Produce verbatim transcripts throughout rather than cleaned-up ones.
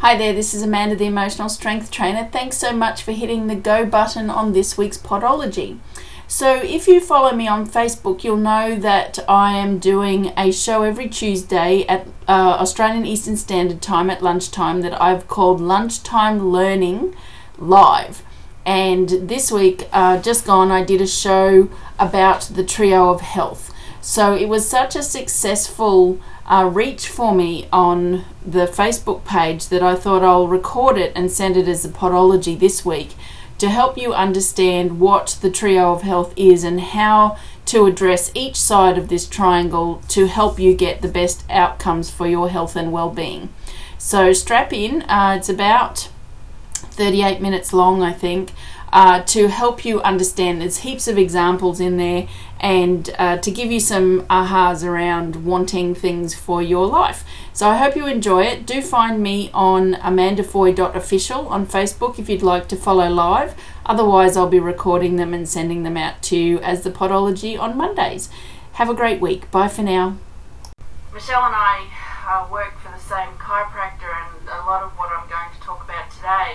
Hi there, this is Amanda, the Emotional Strength Trainer. Thanks so much for hitting the go button on this week's Podology. So if you follow me on Facebook, you'll know that I am doing a show every Tuesday at uh, Australian Eastern Standard Time at lunchtime that I've called Lunchtime Learning Live. And this week, uh, just gone, I did a show about the trio of health. So it was such a successful Uh, reach for me on the Facebook page that I thought I'll record it and send it as a Podology this week to help you understand what the trio of health is and how to address each side of this triangle to help you get the best outcomes for your health and well-being. So strap in, uh, it's about thirty-eight minutes long, I think, uh, to help you understand. There's heaps of examples in there and uh, to give you some ahas around wanting things for your life. So I hope you enjoy it. Do find me on amandafoy dot official on Facebook if you'd like to follow live. Otherwise, I'll be recording them and sending them out to you as the Podology on Mondays. Have a great week. Bye for now. Michelle and I uh, work for the same chiropractor, and a lot of what I'm going to talk about today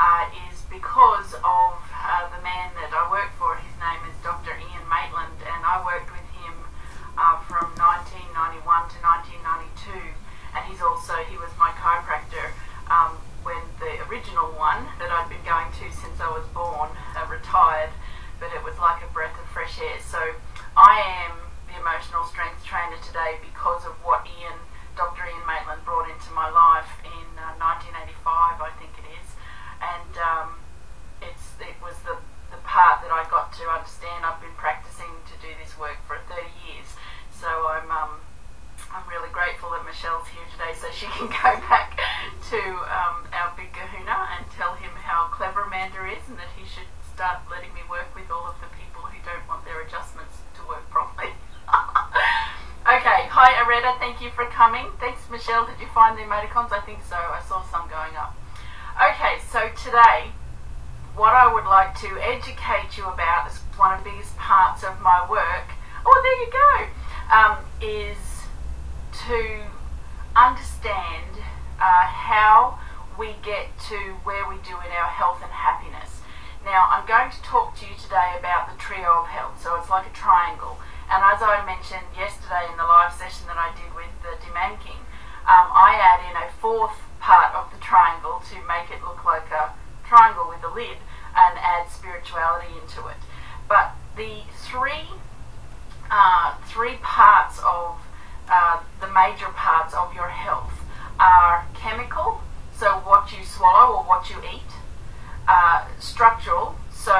uh, is because of uh, the man that I work for. His name is Doctor Ian Maitland, and I worked with him uh, from nineteen ninety-one to nineteen ninety-two, and he's also, he was my chiropractor um, when the original one that I'd been going to since I was born uh, retired, but it was like a breath of fresh air. So I am the Emotional Strength Trainer today because of what Ian, Doctor Ian Maitland, brought into my life in uh, nineteen eighty-five, I think it is, and um, it's it was the part that I got to understand. I've been practicing to do this work for thirty years, so I'm um, I'm really grateful that Michelle's here today, so she can go back to um, our big kahuna and tell him how clever Amanda is, and that he should start letting me work with all of the people who don't want their adjustments to work properly. Okay, hi Areta, thank you for coming. Thanks Michelle, did you find the emoticons? I think so, I saw some going up. Okay, so today, what I would like to educate you about is one of the biggest parts of my work, oh there you go, um, is to understand uh, how we get to where we do in our health and happiness. Now I'm going to talk to you today about the trio of health, so it's like a triangle, and as I mentioned yesterday in the live session that I did with the Demand King, um, I add in a fourth part of the triangle to make it look like a triangle with a lid and add spirituality into it. But the three uh, three parts of uh, the major parts of your health are chemical, so what you swallow or what you eat, uh, structural, so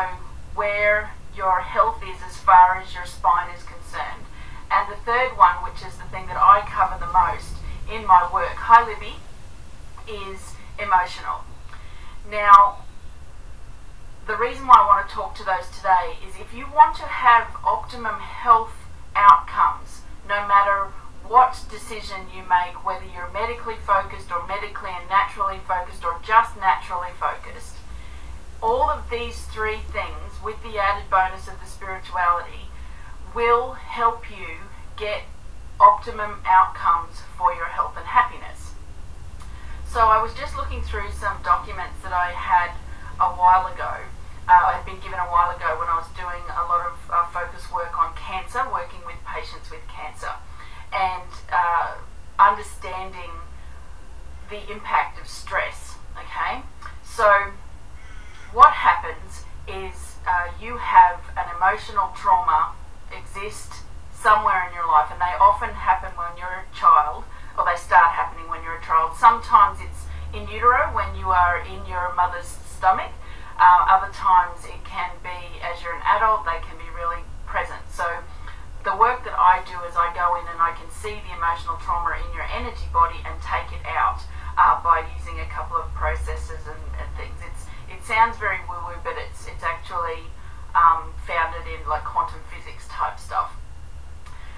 where your health is as far as your spine is concerned, and the third one, which is the thing that I cover the most in my work, hi Libby, is emotional. Now, the reason why I want to talk to those today is if you want to have optimum health outcomes, no matter what decision you make, whether you're medically focused or medically and naturally focused or just naturally focused, all of these three things, with the added bonus of the spirituality, will help you get optimum outcomes for your health and happiness. So I was just looking through some documents that I had a while ago, uh, I had been given a while ago when I was doing a lot of uh, focus work on cancer, working with patients with cancer, and uh, understanding the impact of stress, okay? So what happens is uh, you have an emotional trauma exist somewhere in your life, and they often happen when you're a child, or they start happening when you're a child. Sometimes it's in utero, when you are in your mother's stomach. Uh, other times it can be as you're an adult, they can be really present. So the work that I do is I go in and I can see the emotional trauma in your energy body and take it out uh, by using a couple of processes and, and things. It's, it sounds very woo-woo, but it's, it's actually um, founded in like quantum physics type stuff.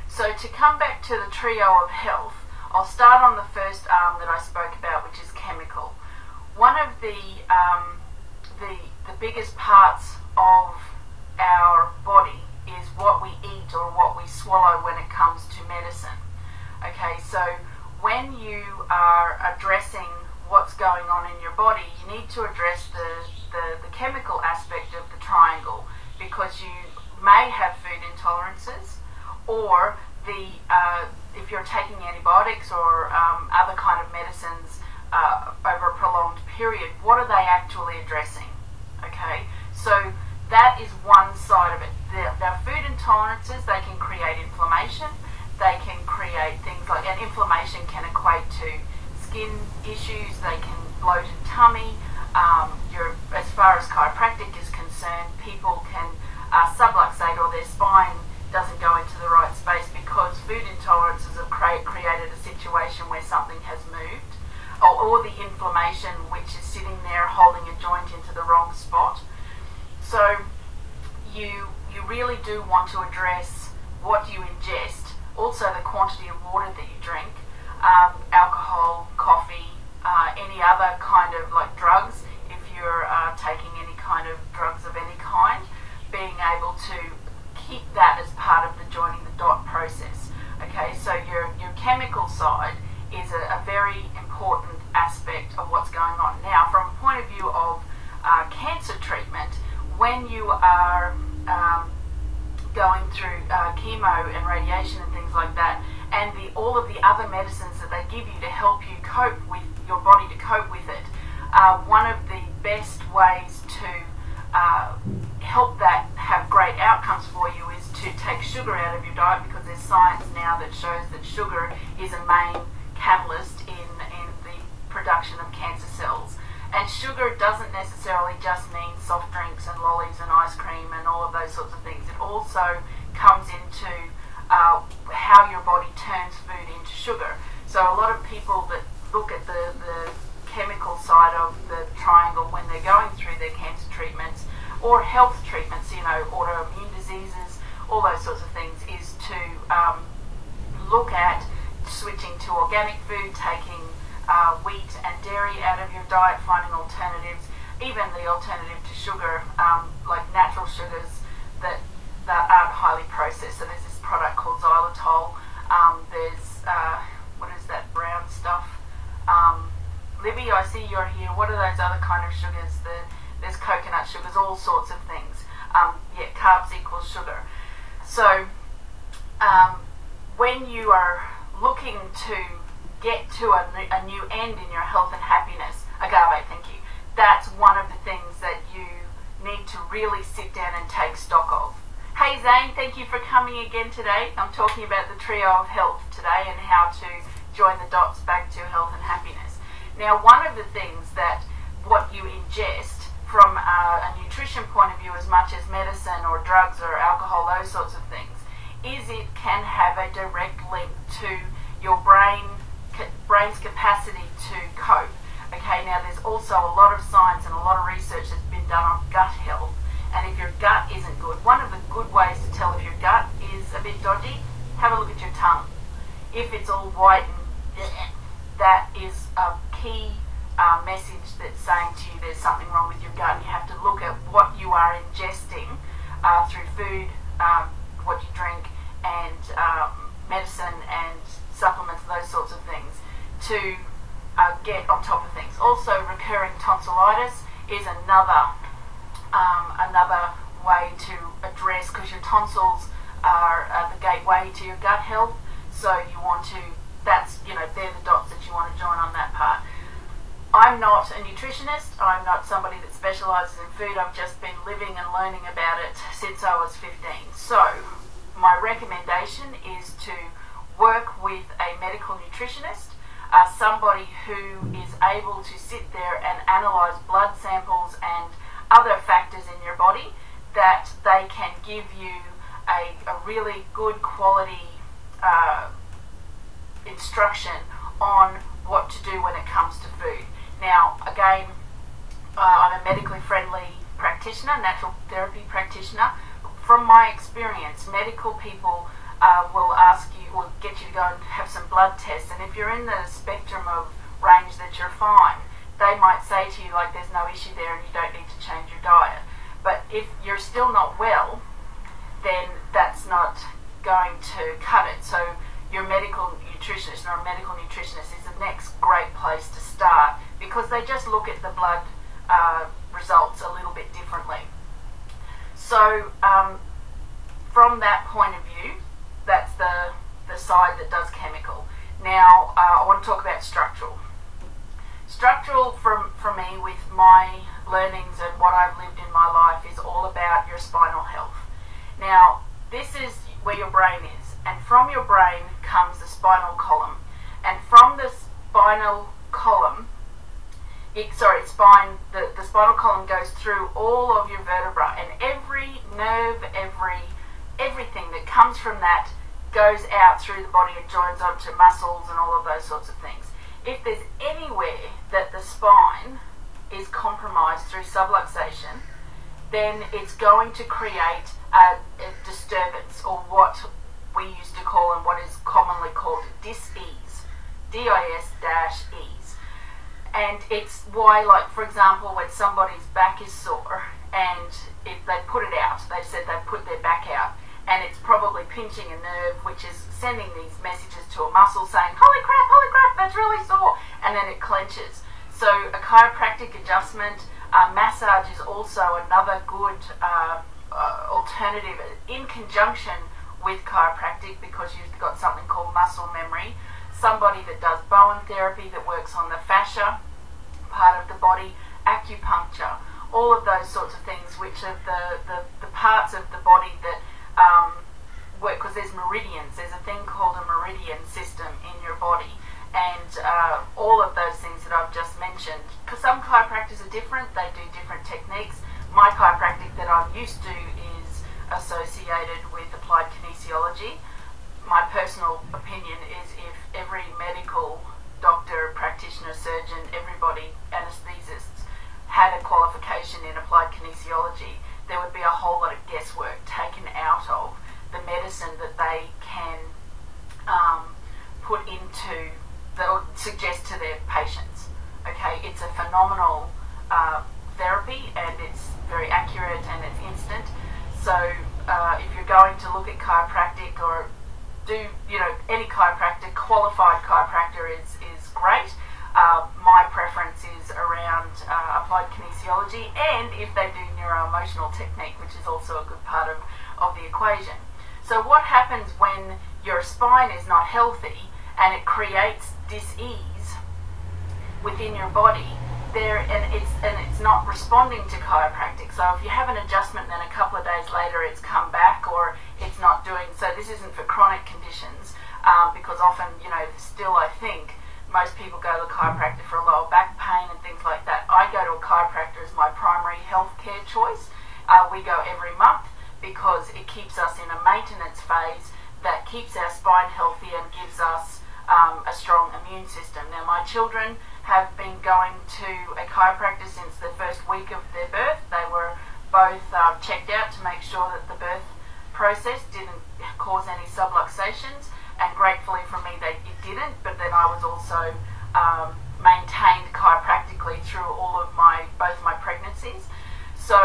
So to come back to the trio of health, I'll start on the first arm that I spoke about, which is chemical. One of the, um, the, the biggest parts of our body is what we eat or what we swallow when it comes to medicine. Okay, so when you are addressing what's going on in your body, you need to address the, the, the chemical aspect of the triangle, because you may have food intolerances, or the uh, if you're taking antibiotics or um, other kind of medicines uh, over a prolonged period, what are they actually addressing? Okay, so that is one side of it. Now, food intolerances, they can create inflammation, they can create things like, and inflammation can equate to skin issues, they can bloat a tummy. Um, you're, as far as chiropractic is concerned, people can uh, subluxate, or their spine doesn't go into the right space because food intolerances have cre created a situation where something has moved, or, or the inflammation which is sitting there holding a joint into the wrong spot. So you you really do want to address what you ingest, also the quantity of water that you drink, um, alcohol, coffee, uh, any other kind of like drugs, if you're uh, taking any kind of drugs of any kind, being able to keep that as part of the joining the dot process. Okay, so your, your chemical side is a, a very important aspect of what's going on. Now, from a point of view of uh, cancer treatment, when you are um, going through uh, chemo and radiation and things like that, and the, all of the other medicines that they give you to help you cope with your body to cope with it, uh, one of the best ways to uh, help that have great outcomes for you is to take sugar out of your diet, because there's science now that shows that sugar is a main catalyst in, in the production of cancer cells. And sugar doesn't necessarily just mean soft drinks and lollies and ice cream and all of those sorts of things. It also comes into uh, how your body turns food into sugar. So a lot of people that look at the, the chemical side of the triangle when they're going through their cancer treatments or health treatments, you know, autoimmune diseases, all those sorts of things, is to um, look at switching to organic food, taking Uh, wheat and dairy out of your diet, finding alternatives, even the alternative to sugar, um, like natural sugars that, that aren't highly processed. So there's this product called xylitol. Um, there's, uh, what is that brown stuff? Um, Libby, I see you're here. What are those other kind of sugars? The, there's coconut sugars, all sorts of things. Um, yeah, carbs equals sugar. So um, when you are looking to get to a, a new end in your health and happiness, agave, thank you, that's one of the things that you need to really sit down and take stock of. Hey Zane, thank you for coming again today. I'm talking about the trio of health today and how to join the dots back to health and happiness. Now, one of the things that what you ingest from a, a nutrition point of view, as much as medicine or drugs or alcohol, those sorts of things, is it can have a direct link to your brain brain's capacity to cope. Okay, now there's also a lot of science and a lot of research that's been done on gut health, and if your gut isn't good, one of the good ways to tell if your gut is a bit dodgy, have a look at your tongue. If it's all white and that is a key uh, message that's saying to you there's something wrong with your gut, and you have to look at what you are ingesting uh, through food, um, what you drink, and um, medicine and supplements, those sorts of things, to uh, get on top of things. Also, recurring tonsillitis is another um, another way to address, because your tonsils are uh, the gateway to your gut health. So you want to, that's, you know, they're the dots that you want to join on that part. I'm not a nutritionist. I'm not somebody that specialises in food. I've just been living and learning about it since I was fifteen. So my recommendation is to work with a medical nutritionist, uh, somebody who is able to sit there and analyse blood samples and other factors in your body, that they can give you a, a really good quality uh, instruction on what to do when it comes to food. Now, again, uh, I'm a medically friendly practitioner, natural therapy practitioner. From my experience, medical people Uh, will ask you, will get you to go and have some blood tests, and if you're in the spectrum of range that you're fine, they might say to you, like, there's no issue there and you don't need to change your diet. But if you're still not well, then that's not going to cut it. So your medical nutritionist or medical nutritionist is the next great place to start, because they just look at the blood uh, results a little bit differently. So um, from that point of view, that's the, the side that does chemical. Now uh, I want to talk about structural. Structural from, for me, with my learnings and what I've lived in my life, is all about your spinal health. Now this is where your brain is, and from your brain comes the spinal column, and from the spinal column, it, sorry, spine, the, the spinal column goes through all of your vertebra, and every nerve, every, everything that comes from that goes out through the body and joins onto muscles and all of those sorts of things. If there's anywhere that the spine is compromised through subluxation, then it's going to create a, a disturbance, or what we used to call and what is commonly called dis-ease, D I S dash ease. And it's why, like, for example, when somebody's back is sore and if they put it out, they said they put their back out, and it's probably pinching a nerve, which is sending these messages to a muscle saying, holy crap, holy crap, that's really sore, and then it clenches. So a chiropractic adjustment, uh, massage is also another good uh, uh, alternative in conjunction with chiropractic, because you've got something called muscle memory. Somebody that does Bowen therapy, that works on the fascia part of the body, acupuncture, all of those sorts of things, which are the, the, the parts of the body that um, work, because there's meridians. There's a thing called a meridian system in your body. And uh, all of those things that I've just mentioned. Because some chiropractors are different, they do different techniques. My chiropractic that I'm used to is associated with applied kinesiology. My personal opinion is, if every medical doctor, practitioner, surgeon, everybody, anesthesists, had a qualification in applied kinesiology, there would be a whole lot of guesswork taken out of the medicine that they can um, put into, that'll suggest to their patients. Okay, it's a phenomenal uh, therapy, and it's very accurate and it's instant. So uh, if you're going to look at chiropractic, or do, you know, any chiropractor, qualified chiropractor is, is great. Uh, my preference is around uh, applied kinesiology, and if they do neuroemotional technique, which is also a good part of, of the equation. So what happens when your spine is not healthy and it creates dis-ease within your body there, and it's and it's not responding to chiropractic? So if you have an adjustment, then a couple of days later it's come back, or it's not doing so. This isn't for chronic conditions, um, because often, you know, still I think most people go to the chiropractor for a lower back pain and things like that. I go to a chiropractor as my primary health care choice. Uh, we go every month because it keeps us in a maintenance phase that keeps our spine healthy and gives us Um, a strong immune system. Now, my children have been going to a chiropractor since the first week of their birth. They were both uh, checked out to make sure that the birth process didn't cause any subluxations, and gratefully for me they it didn't, but then I was also um, maintained chiropractically through all of my, both my pregnancies. So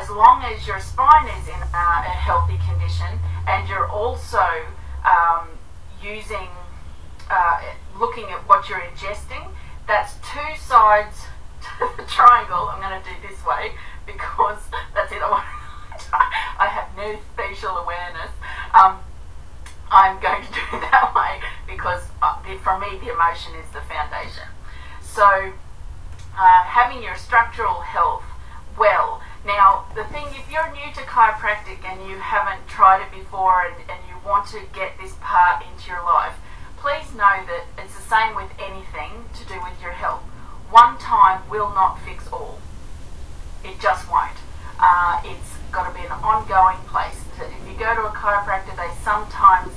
as long as your spine is in uh, a healthy condition, and you're also um, using Uh, looking at what you're ingesting, that's two sides to the triangle. I'm going to do this way because that's it. I, want to I have no spatial awareness. Um, I'm going to do it that way because uh, for me the emotion is the foundation. So uh, having your structural health well. Now the thing, if you're new to chiropractic and you haven't tried it before, and, and you want to get this part into your life, please know that it's the same with anything to do with your health. One time will not fix all. It just won't. Uh, it's got to be an ongoing place. If you go to a chiropractor, they sometimes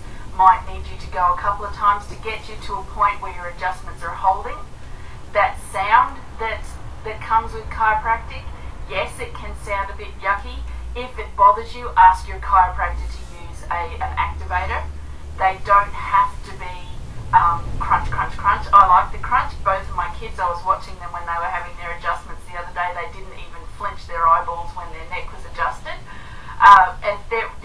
might need you to go a couple of times to get you to a point where your adjustments are holding. That sound that, that comes with chiropractic, yes, it can sound a bit yucky. If it bothers you, ask your chiropractor to use a, an activator. They don't have to be Um, crunch, crunch, crunch. I like the crunch. Both of my kids, I was watching them when they were having their adjustments the other day. They didn't even flinch their eyeballs when their neck was adjusted. Uh, and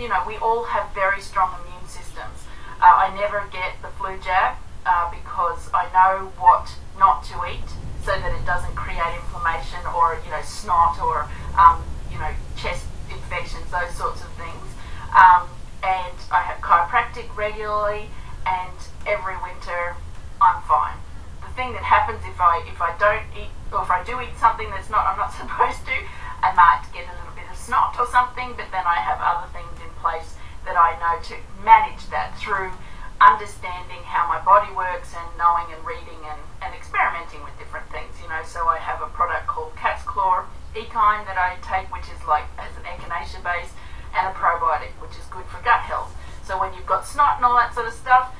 you know, we all have very strong immune systems. Uh, I never get the flu jab uh, because I know what not to eat. So you know, snot or, um, you know, chest infections, those sorts of things. Um, and I have chiropractic regularly, and every winter I'm fine. The thing that happens if I if I don't eat, or if I do eat something that's not I'm not supposed to, I might get a little bit of snot or something, but then I have other things in place that I know to manage that through understanding how my body works and knowing and reading and, and experimenting with different things, you know. So I have a product called Cat's Claw Ecine that I take, which is like as an echinacea base, and a probiotic, which is good for gut health. So when you've got snot and all that sort of stuff,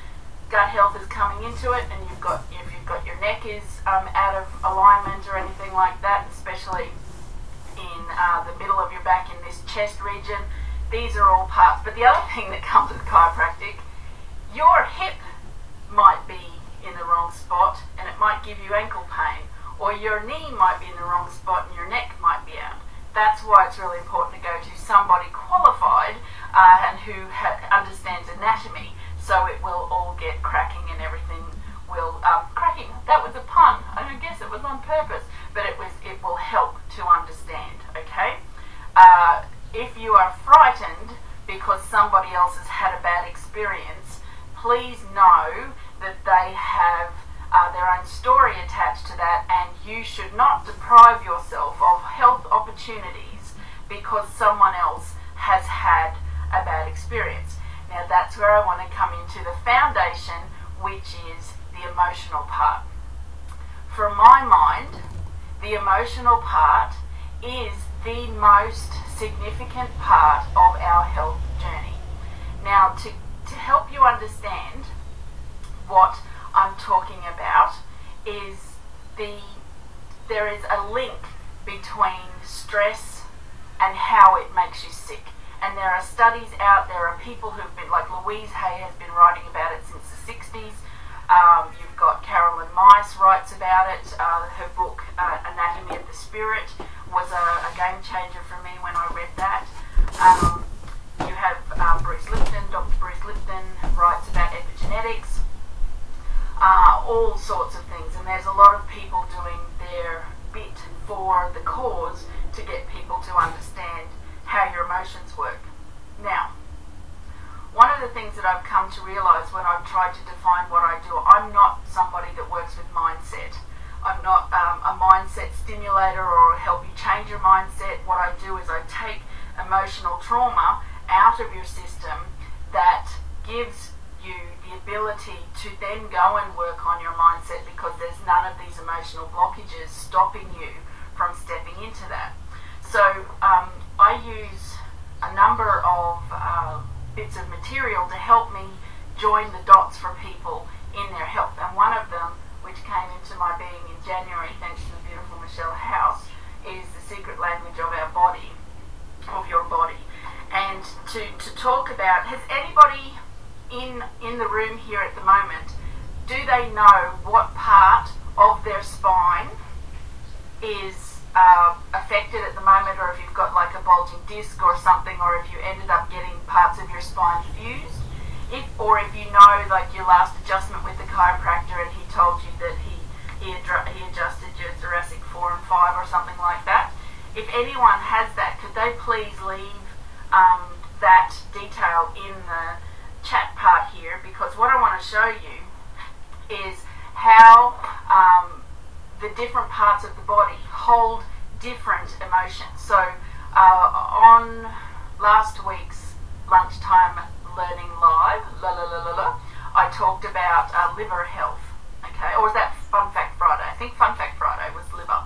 gut health is coming into it, and you've got, if you've got your neck is um, out of alignment or anything like that, especially in uh, the middle of your back in this chest region, these are all parts. But the other thing that comes with chiropractic, your hip might be in the wrong spot and it might give you ankle pain, or your knee might be in the wrong spot and your neck might be out. That's why it's really important to go to somebody qualified uh, and who ha understands anatomy, so it will all get cracking and everything will, um, cracking, that was a pun, I don't guess it was on purpose, but it was, it will help to understand, okay? Uh, if you are frightened because somebody else has had a bad experience, please know that they have uh, their own story attached to that, and you should not deprive yourself of health opportunities because someone else has had a bad experience. Now that's where I want to come into the foundation, which is the emotional part. From my mind, the emotional part is the most significant part of our health journey. Now, to To help you understand what I'm talking about, is the there is a link between stress and how it makes you sick. And there are studies out, there are people who've been, like Louise Hay has been writing about it since the sixties. Um, you've got Caroline Myss writes about it. Uh, her book, uh, Anatomy of the Spirit, was a, a game changer for me when I read that. Um, You have uh, Bruce Lipton, Doctor Bruce Lipton writes about epigenetics, uh, all sorts of things, and there's a lot of people doing their bit for the cause to get people to understand how your emotions work. Now, one of the things that I've come to realise when I've tried to define what I do, I'm not somebody that works with mindset. I'm not um, a mindset stimulator or help you change your mindset. What I do is I take emotional trauma out of your system that gives you the ability to then go and work on your mindset, because there's none of these emotional blockages stopping you from stepping into that. So um, I use a number of uh, bits of material to help me join the dots for people in their health, and one of them, which came into my being in January thanks to the beautiful Michelle house, is the secret language of our body, of your body. And to, to talk about, has anybody in, in the room here at the moment, do they know what part of their spine is uh, affected at the moment, or if you've got like a bulging disc or something, or if you ended up getting parts of your spine fused, if, or if you know like your last adjustment with the chiropractor and he told you that he, he, adru- he adjusted your thoracic four and five or something like that. If anyone has that, could they please leave um, that detail in the chat part here, because what I want to show you is how um, the different parts of the body hold different emotions. So uh, on last week's Lunchtime Learning Live, la la la la la, I talked about uh, liver health, okay, or was that Fun Fact Friday? I think Fun Fact Friday was liver,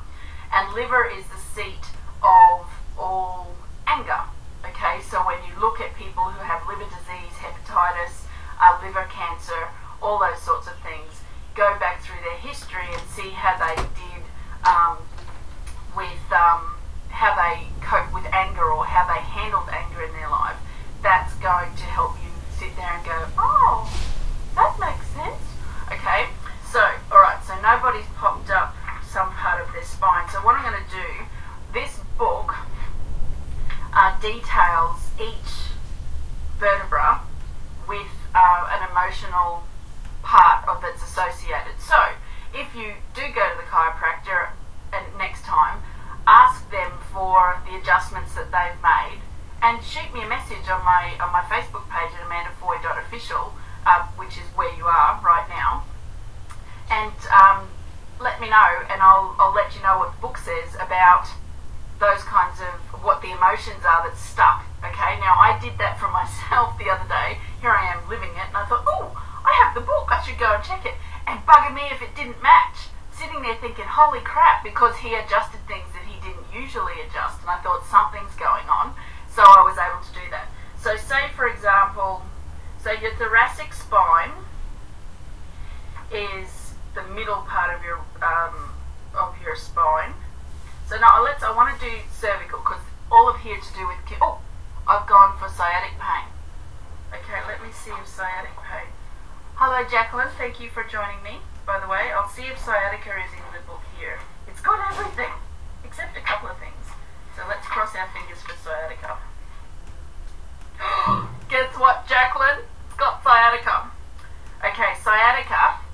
and liver is the seat of all anger, okay? So when you look at people who have liver disease, hepatitis, uh, liver cancer, all those sorts of things, go back through their history and see how they did um, with um, how they cope with anger, or how they handled anger in their life. That's going to help you sit there and go, oh, that makes sense, okay? So, all right, so nobody's popped up some part of their spine. So what I'm going to do, this book uh, details each vertebra with uh, an emotional part of that's associated. So if you do go to the chiropractor, and next time, ask arrangements that they've made, and shoot me a message on my on my Facebook page at amanda foy dot official, uh, which is where you are right now, and um, let me know, and I'll, I'll let you know what the book says about those kinds of, what the emotions are that's stuck, okay? Now, I did that for myself the other day. Here I am living it, and I thought, oh, I have the book, I should go and check it, and bugger me if it didn't match. Sitting there thinking, holy crap, because he adjusted things that he didn't usually adjust, and I thought something's going on, so I was able to do that. So say, for example, so your thoracic spine is the middle part of your, um, of your spine. So now let's, I want to do cervical, because all of here to do with, oh, I've gone for sciatic pain. Okay, let me see if sciatic pain. Hello, Jacqueline, thank you for joining me, by the way. I'll see if sciatica is in the book here. It's got everything, except a couple of things. So let's cross our fingers for sciatica. Guess what, Jacqueline? It's got sciatica. Okay, sciatica.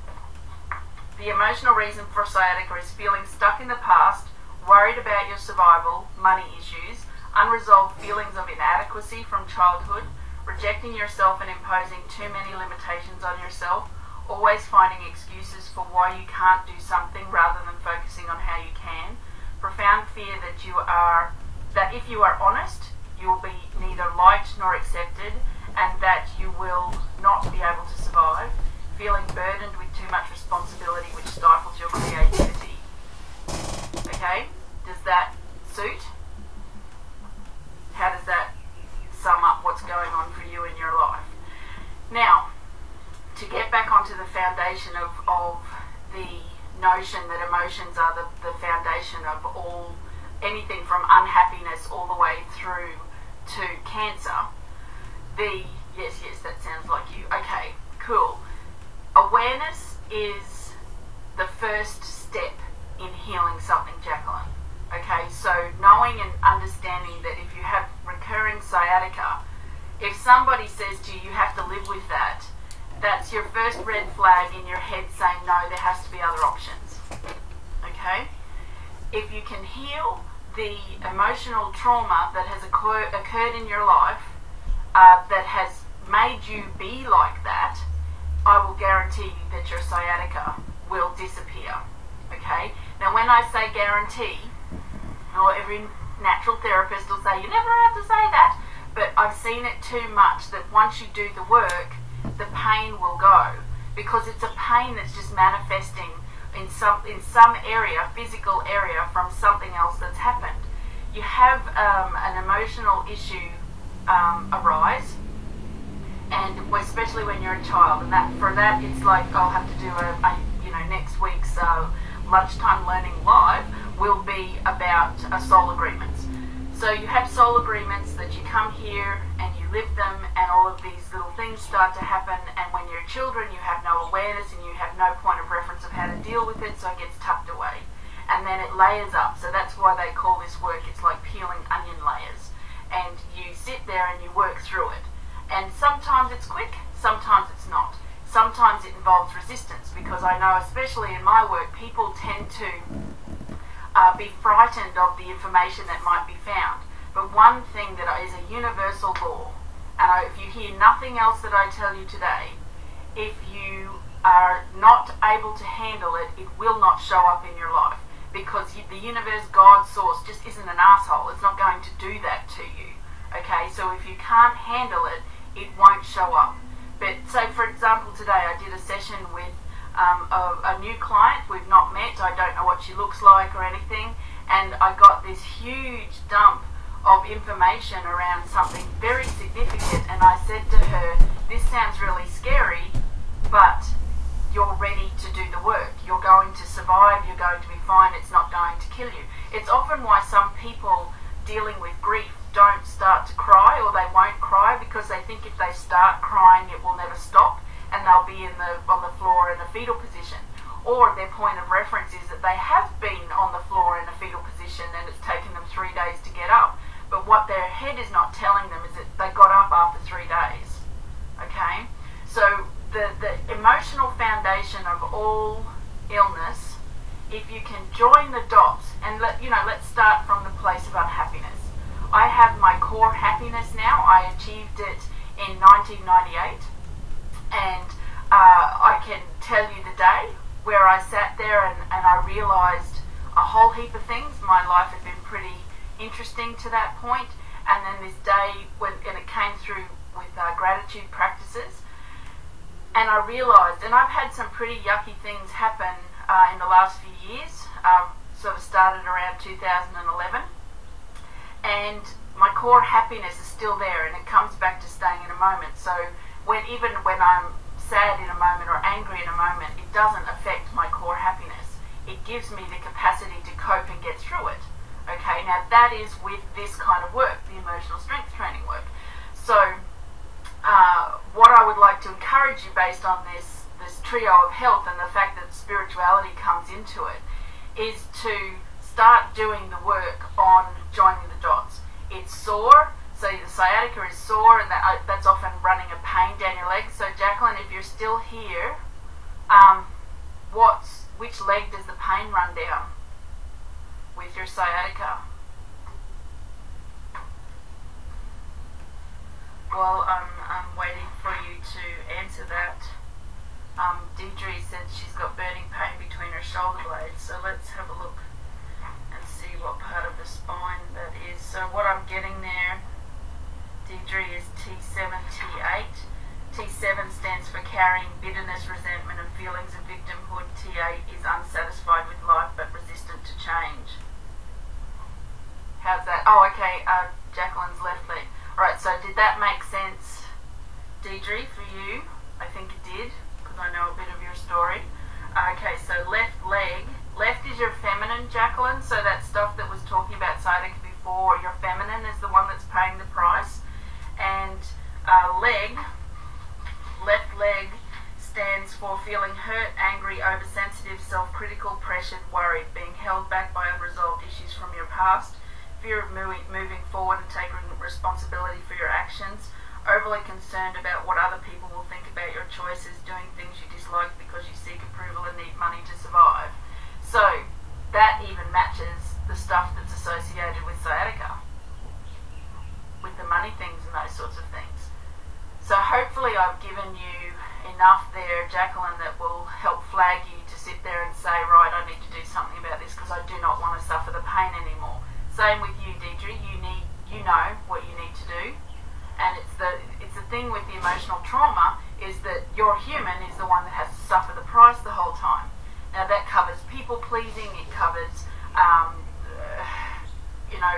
The emotional reason for sciatica is feeling stuck in the past, worried about your survival, money issues, unresolved feelings of inadequacy from childhood, rejecting yourself and imposing too many limitations on yourself, always finding excuses for why you can't do something rather than focusing on how you can, profound fear that you are, that if you are honest, you will be neither liked nor accepted, and that you will not be able to survive, feeling burdened with too much responsibility which stifles your creativity. Okay, does that suit? How does that sum up what's going on for you in your life? Now, to get back onto the foundation of, of the notion that emotions are the, the foundation of all, anything from unhappiness all the way through to cancer, the, yes, yes, that sounds like you, okay, cool. Awareness is the first step in healing something, Jacqueline. Okay, so knowing and understanding that if you have recurring sciatica, if somebody says to you, you have to live with that, that's your first red flag in your head saying, no, there has to be other options. Okay? If you can heal the emotional trauma that has occur occurred in your life, uh, that has made you be like that, I will guarantee you that your sciatica will disappear. Okay? Now, when I say guarantee, or every natural therapist will say, you never have to say that, but I've seen it too much that once you do the work, the pain will go, because it's a pain that's just manifesting in some in some area, physical area, from something else that's happened. You have um, an emotional issue um, arise, and especially when you're a child, and that for that it's like, I'll have to do a, a you know next week's uh, lunchtime learning live will be about uh, soul agreements. So you have soul agreements that you come here and you live them, and all of these little things start to happen, and when you're children you have no awareness and you have no point of reference of how to deal with it, so it gets tucked away. And then it layers up, so that's why they call this work, it's like peeling onion layers. And you sit there and you work through it. And sometimes it's quick, sometimes it's not. Sometimes it involves resistance, because I know, especially in my work, people tend to uh, be frightened of the information that might be found. But one thing that is a universal law, and I, if you hear nothing else that I tell you today, if you are not able to handle it, it will not show up in your life, because you, the universe, God, source, just isn't an asshole. It's not going to do that to you. Okay, so if you can't handle it, it won't show up. But say, for example, today I did a session with um, a, a new client we've not met. I don't know what she looks like or anything. And I got this huge dump of information around something very significant. And I said to her, this sounds really scary, but you're ready to do the work. You're going to survive. You're going to be fine. It's not going to kill you. It's often why some people dealing with grief don't start to cry, or they won't cry, because they think if they start crying it will never stop, and they'll be in the on the floor in a fetal position, or their point of reference is that they have been on the floor in a fetal position and it's taken them three days to get up. But what their head is not telling them is that they got up after three days. Okay, so the the emotional foundation of all illness, if you can join the dots, and let you know let's start from the place of unhappiness. I have my core happiness now. I achieved it in nineteen ninety-eight, and uh, I can tell you the day where I sat there and, and I realised a whole heap of things. My life had been pretty interesting to that point, and then this day when and it came through with uh, gratitude practices, and I realised, and I've had some pretty yucky things happen uh, in the last few years, um, sort of started around two thousand eleven, and my core happiness is still there, and it comes back to staying in a moment. So when even when I'm sad in a moment or angry in a moment, it doesn't affect my core happiness. It gives me the capacity to cope and get through it. Okay, now that is with this kind of work, the emotional strength training work. So uh, what I would like to encourage you, based on this, this trio of health and the fact that spirituality comes into it, is to start doing the work on joining the dots. It's sore, so the sciatica is sore, and that, that's often running a pain down your leg. So Jacqueline, if you're still here, um, what's which leg does the pain run down with your sciatica? Well, I'm, I'm waiting for you to answer that. Um, Deidre said she's got burning pain between her shoulder blades, so let's have a look and see what part of the spine that is. So what I'm getting there, Deidre, is T seven, T eight. T seven stands for carrying bitterness, resentment and feelings of victimhood. T eight is unsatisfied with life but resistant to change. How's that? Oh, okay, uh, Jacqueline's left leg. Alright, so did that make sense, Deidre, for you? I think it did, because I know a bit of your story. Okay, so left leg. Left is your feminine, Jacqueline, so that stuff that was talking about sciatica before, your feminine is the one that's paying the price. And uh, leg... left leg stands for feeling hurt, angry, oversensitive, self-critical, pressured, worried, being held back by unresolved issues from your past, fear of moving, moving forward and taking responsibility for your actions, overly concerned about what other people will think about your choices, doing things you dislike because you seek approval and need money to survive. So that even matches the stuff that's associated with sciatica, with the money things and those sorts of things. So hopefully I've given you enough there, Jacqueline, that will help flag you to sit there and say, right, I need to do something about this because I do not want to suffer the pain anymore. Same with you, Deidre. You need, you know what you need to do. And it's the, it's the thing with the emotional trauma is that your human is the one that has to suffer the price the whole time. Now that covers people-pleasing, it covers, um, uh, you know,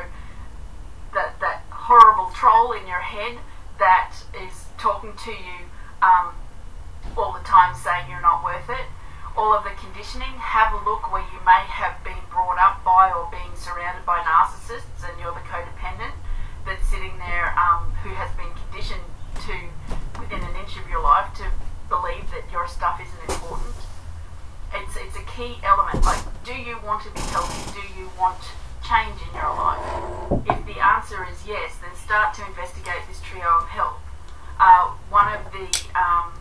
that, that horrible troll in your head that is talking to you um, all the time saying you're not worth it. All of the conditioning, have a look where you may have been brought up by or being surrounded by narcissists and you're the codependent that's sitting there um, who has been conditioned to, within an inch of your life, to believe that your stuff isn't important. It's, it's a key element, like, do you want to be healthy? Do you want change in your life? If the answer is yes, then start to investigate this trio of health. Uh, one of the, um,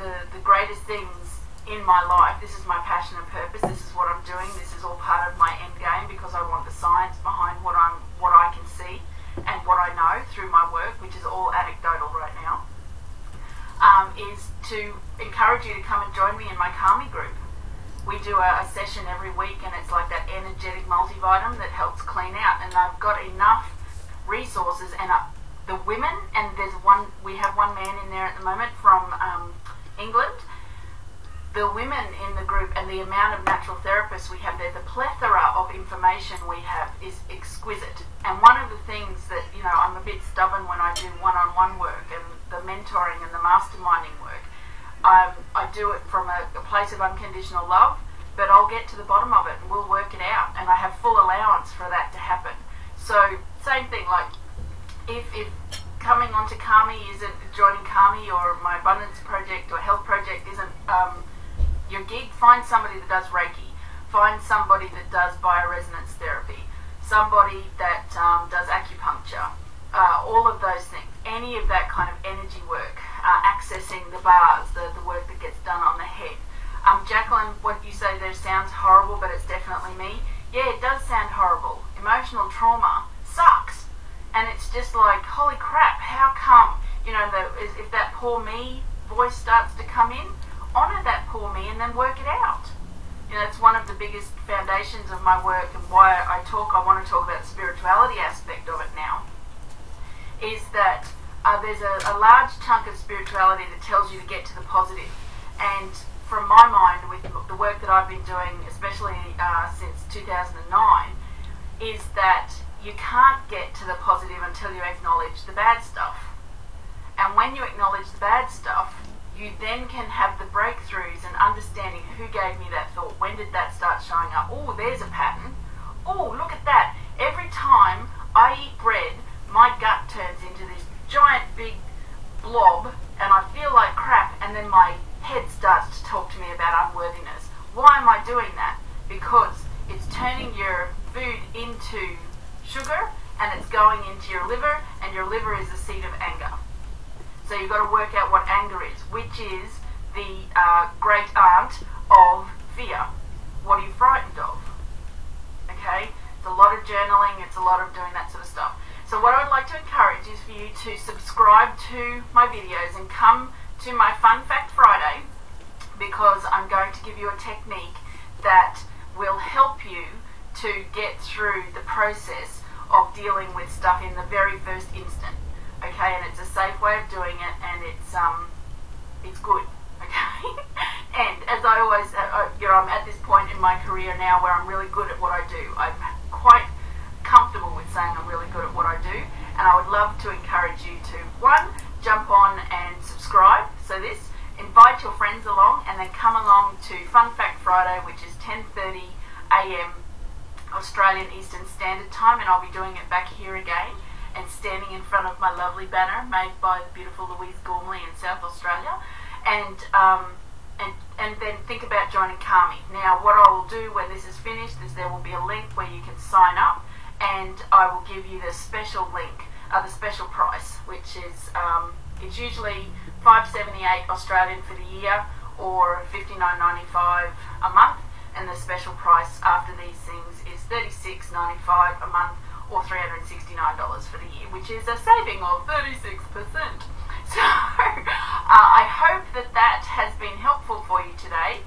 the the greatest things in my life, this is my passion and purpose, this is what I'm doing, this is all part of my end game because I want the science behind what I'm what I can see and what I know through my work, which is all anecdotal right now, um, is to encourage you to come and join me in my Kami group. We do a, a session every week and it's like that energetic multivitamin that helps clean out, and I've got enough resources and up the women, and there's one, we have one man in there at the moment from um, England. The women in the group and the amount of natural therapists we have there, the plethora of information we have is exquisite. And one of the things that, you know, I'm a bit stubborn when I do one-on-one work and the mentoring and the masterminding work. Um, I do it from a, a place of unconditional love, but I'll get to the bottom of it and we'll work it out. And I have full allowance for that to happen. So, same thing, like, If, if coming onto Kami isn't, joining Kami or my abundance project or health project isn't um, your gig, find somebody that does Reiki. Find somebody that does bioresonance therapy. Somebody that um, does acupuncture. Uh, all of those things. Any of that kind of energy work. Uh, accessing the bars, the, the work that gets done on the head. Um, Jacqueline, what you say there sounds horrible, but it's definitely me. Yeah, it does sound horrible. Emotional trauma sucks. just like, holy crap, how come, you know, the, if that poor me voice starts to come in, honour that poor me and then work it out. You know, it's one of the biggest foundations of my work, and why I talk, I want to talk about the spirituality aspect of it now, is that uh, there's a, a large chunk of spirituality that tells you to get to the positive. And from my mind, with the work that I've been doing, especially uh, since two thousand nine, is that you can't get to the positive until you acknowledge the bad stuff. And when you acknowledge the bad stuff, you then can have the breakthroughs and understanding who gave me that thought, when did that start showing up? Oh, there's a pattern. Oh, look at that. Every time I eat bread, my gut turns into this giant big blob and I feel like crap, and then my head starts to talk to me about unworthiness. Why am I doing that? Because it's turning your food into sugar and it's going into your liver, and your liver is the seat of anger. So you've got to work out what anger is, which is the uh, great aunt of fear. What are you frightened of? Okay? It's a lot of journaling, it's a lot of doing that sort of stuff. So what I'd like to encourage is for you to subscribe to my videos and come to my Fun Fact Friday, because I'm going to give you a technique that will help you to get through the process of dealing with stuff in the very first instant. Okay, and it's a safe way of doing it, and it's um, it's good. Okay, and as I always, you know, I'm at this point in my career now where I'm really good at what I do. I'm quite comfortable with saying I'm really good at what I do, and I would love to encourage you to one, jump on and subscribe. So this, invite your friends along, and then come along to Fun Fact Friday, which is ten thirty a m Australian Eastern Standard Time, and I'll be doing it back here again. And standing in front of my lovely banner made by the beautiful Louise Gormley in South Australia, and um, and and then think about joining Kami. Now, what I will do when this is finished is there will be a link where you can sign up, and I will give you the special link, uh, the special price, which is um, it's usually five seventy-eight Australian for the year, or fifty-nine ninety-five a month, and the special price after these things is thirty-six ninety-five a month, or three hundred sixty-nine dollars for the year, which is a saving of thirty-six percent. So, uh, I hope that that has been helpful for you today.